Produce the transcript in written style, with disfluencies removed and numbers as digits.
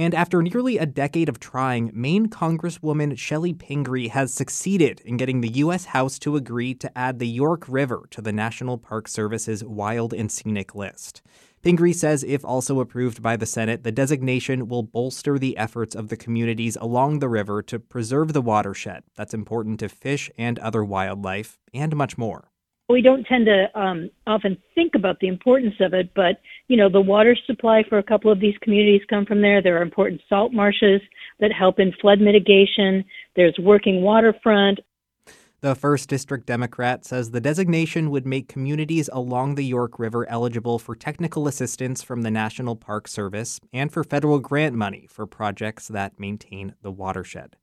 And after nearly a decade of trying, Maine Congresswoman Chellie Pingree has succeeded in getting the U.S. House to agree to add the York River to the National Park Service's Wild and Scenic list. Pingree says if also approved by the Senate, the designation will bolster the efforts of the communities along the river to preserve the watershed that's important to fish and other wildlife, and much more. We don't tend to often think about the importance of it, but, you know, the water supply for a couple of these communities come from there. There are important salt marshes that help in flood mitigation. There's working waterfront. The 1st District Democrat says the designation would make communities along the York River eligible for technical assistance from the National Park Service and for federal grant money for projects that maintain the watershed.